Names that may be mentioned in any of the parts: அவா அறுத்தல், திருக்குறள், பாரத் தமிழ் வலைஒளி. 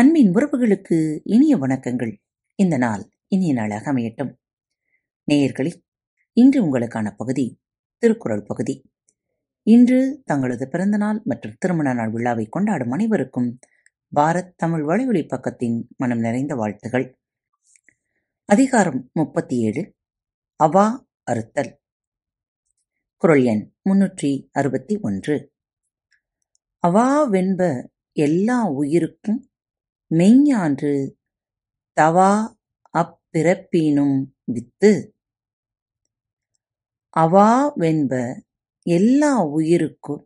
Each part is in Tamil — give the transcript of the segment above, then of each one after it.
அன்பின் உறவுகளுக்கு இனிய வணக்கங்கள். இந்த நாள் இனிய நாளாக அமையட்டும். நேயர்களே, இன்று உங்களுக்கான பகுதி திருக்குறள் பகுதி. இன்று தங்களது பிறந்தநாள் மற்றும் திருமண நாள் விழாவை கொண்டாடும் அனைவருக்கும் பாரத் தமிழ் வலைஒளி பக்கத்தின் மனம் நிறைந்த வாழ்த்துகள். அதிகாரம் 37, அவா அறுத்தல். குறள் எண் 361. அவாவென்ப எல்லா உயிருக்கும் மெய்ஞான்று தவா அப்பிறப்பீனும் வித்து. அவாவென்ப எல்லா உயிருக்கும்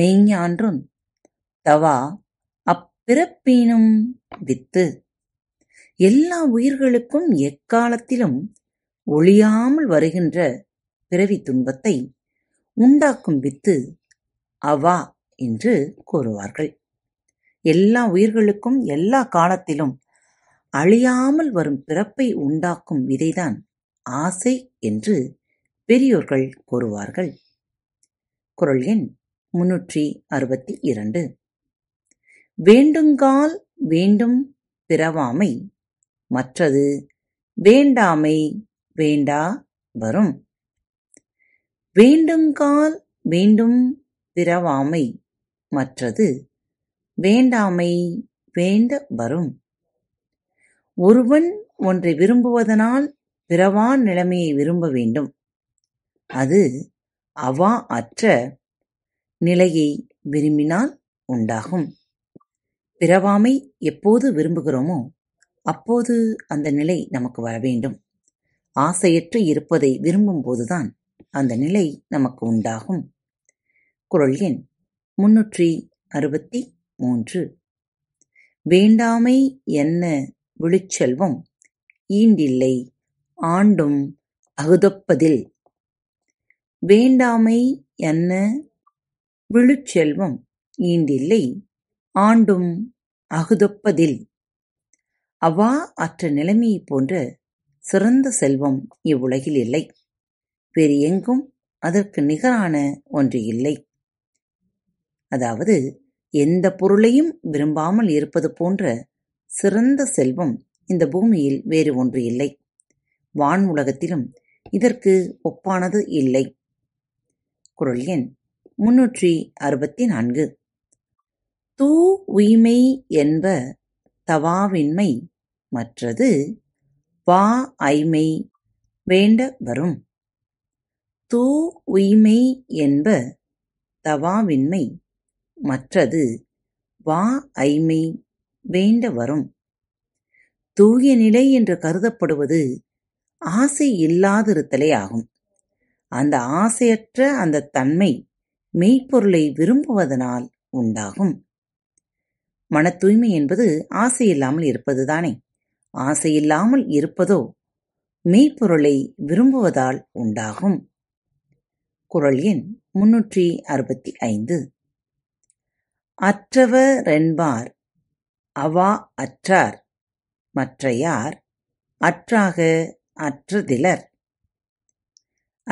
மெய்ஞான்றும் தவா அப்பிறப்பீனும் வித்து. எல்லா உயிர்களுக்கும் எக்காலத்திலும் ஒழியாமல் வருகின்ற பிறவி துன்பத்தை உண்டாக்கும் வித்து அவா என்று கூறுவார்கள். எல்லா உயிர்களுக்கும் எல்லா காலத்திலும் அழியாமல் வரும் பிறப்பை உண்டாக்கும் விதைதான் ஆசை என்று பெரியோர்கள் கூறுவார்கள். குறள் எண் 362. வேண்டுங்கால் வேண்டும் பிறவாமை மற்றது வேண்டாமை வேண்டா வரும். வேண்டுங்கால் வேண்டும் பிறவாமை மற்றது வேண்டாமை வேண்ட வரும். ஒருவன் ஒன்றை விரும்புவதனால் பிறவான் நிலைமையை விரும்ப வேண்டும். அது அவா அற்ற நிலையை விரும்பினால் உண்டாகும். பிறவாமை எப்போது விரும்புகிறோமோ அப்போது அந்த நிலை நமக்கு வர வேண்டும். ஆசையற்று இருப்பதை விரும்பும் போதுதான் அந்த நிலை நமக்கு உண்டாகும். குறள் எண் 363. வேண்டாமை என்ன விழுச்செல்வம் ஈண்டில்லை ஆண்டும் அகுதப்பதில். வேண்டாமை என்ன விழுச்செல்வம் ஈண்டில்லை ஆண்டும் அகுதப்பதில். அவா அற்ற நிலைமையை போன்ற சிறந்த செல்வம் இவ்வுலகில் இல்லை. வேறு எங்கும் அதற்கு நிகரான ஒன்று இல்லை. அதாவது எந்த பொருளையும் விரும்பாமல் இருப்பது போன்ற சிறந்த செல்வம் இந்த பூமியில் வேறு ஒன்று இல்லை. வான் உலகத்திலும் இதற்கு ஒப்பானது இல்லை. குறள் எண் 364. தூ உய்மை என்ப தவாவின்மை மற்றது வா ஐமை வேண்ட வரும். தூ உய்மை என்ப தவாவின்மை மற்றது வா ஐமை வேண்ட வரும். தூய நிலை என்று கருதப்படுவது ஆசை இல்லாதிருத்தலே ஆகும். அந்த ஆசையற்ற அந்த தன்மை மெய்ப்பொருளை விரும்புவதனால் உண்டாகும். மன தூய்மை என்பது ஆசையில்லாமல் இருப்பதுதானே. ஆசையில்லாமல் இருப்பதோ மெய்ப்பொருளை விரும்புவதால் உண்டாகும். குறள் எண் 365. அற்றவரென்பார் அவா அற்றார் மற்றையார் அற்றாக அற்றதிலர்.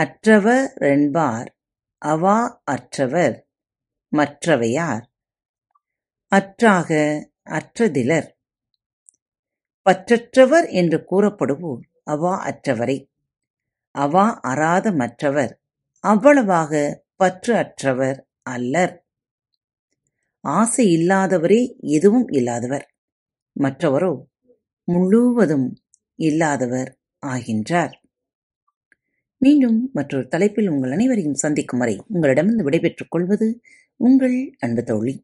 அற்றவரென்பார் அவா அற்றவர் மற்றவையார் அற்றாக அற்றதிலர். பற்றற்றவர் என்று கூறப்படுவோர் அவா அற்றவரை. அவா அறாத மற்றவர் அவ்வளவாக பற்று அற்றவர் அல்லர். ஆசை இல்லாதவரே எதுவும் இல்லாதவர், மற்றவரோ முழுவதும் இல்லாதவர் ஆகின்றார். மீண்டும் மற்றொரு தலைப்பில் உங்கள் அனைவரையும் சந்திக்கும் வரை உங்களிடமிருந்து விடைபெற்றுக் கொள்வது உங்கள் அன்பு தோழி.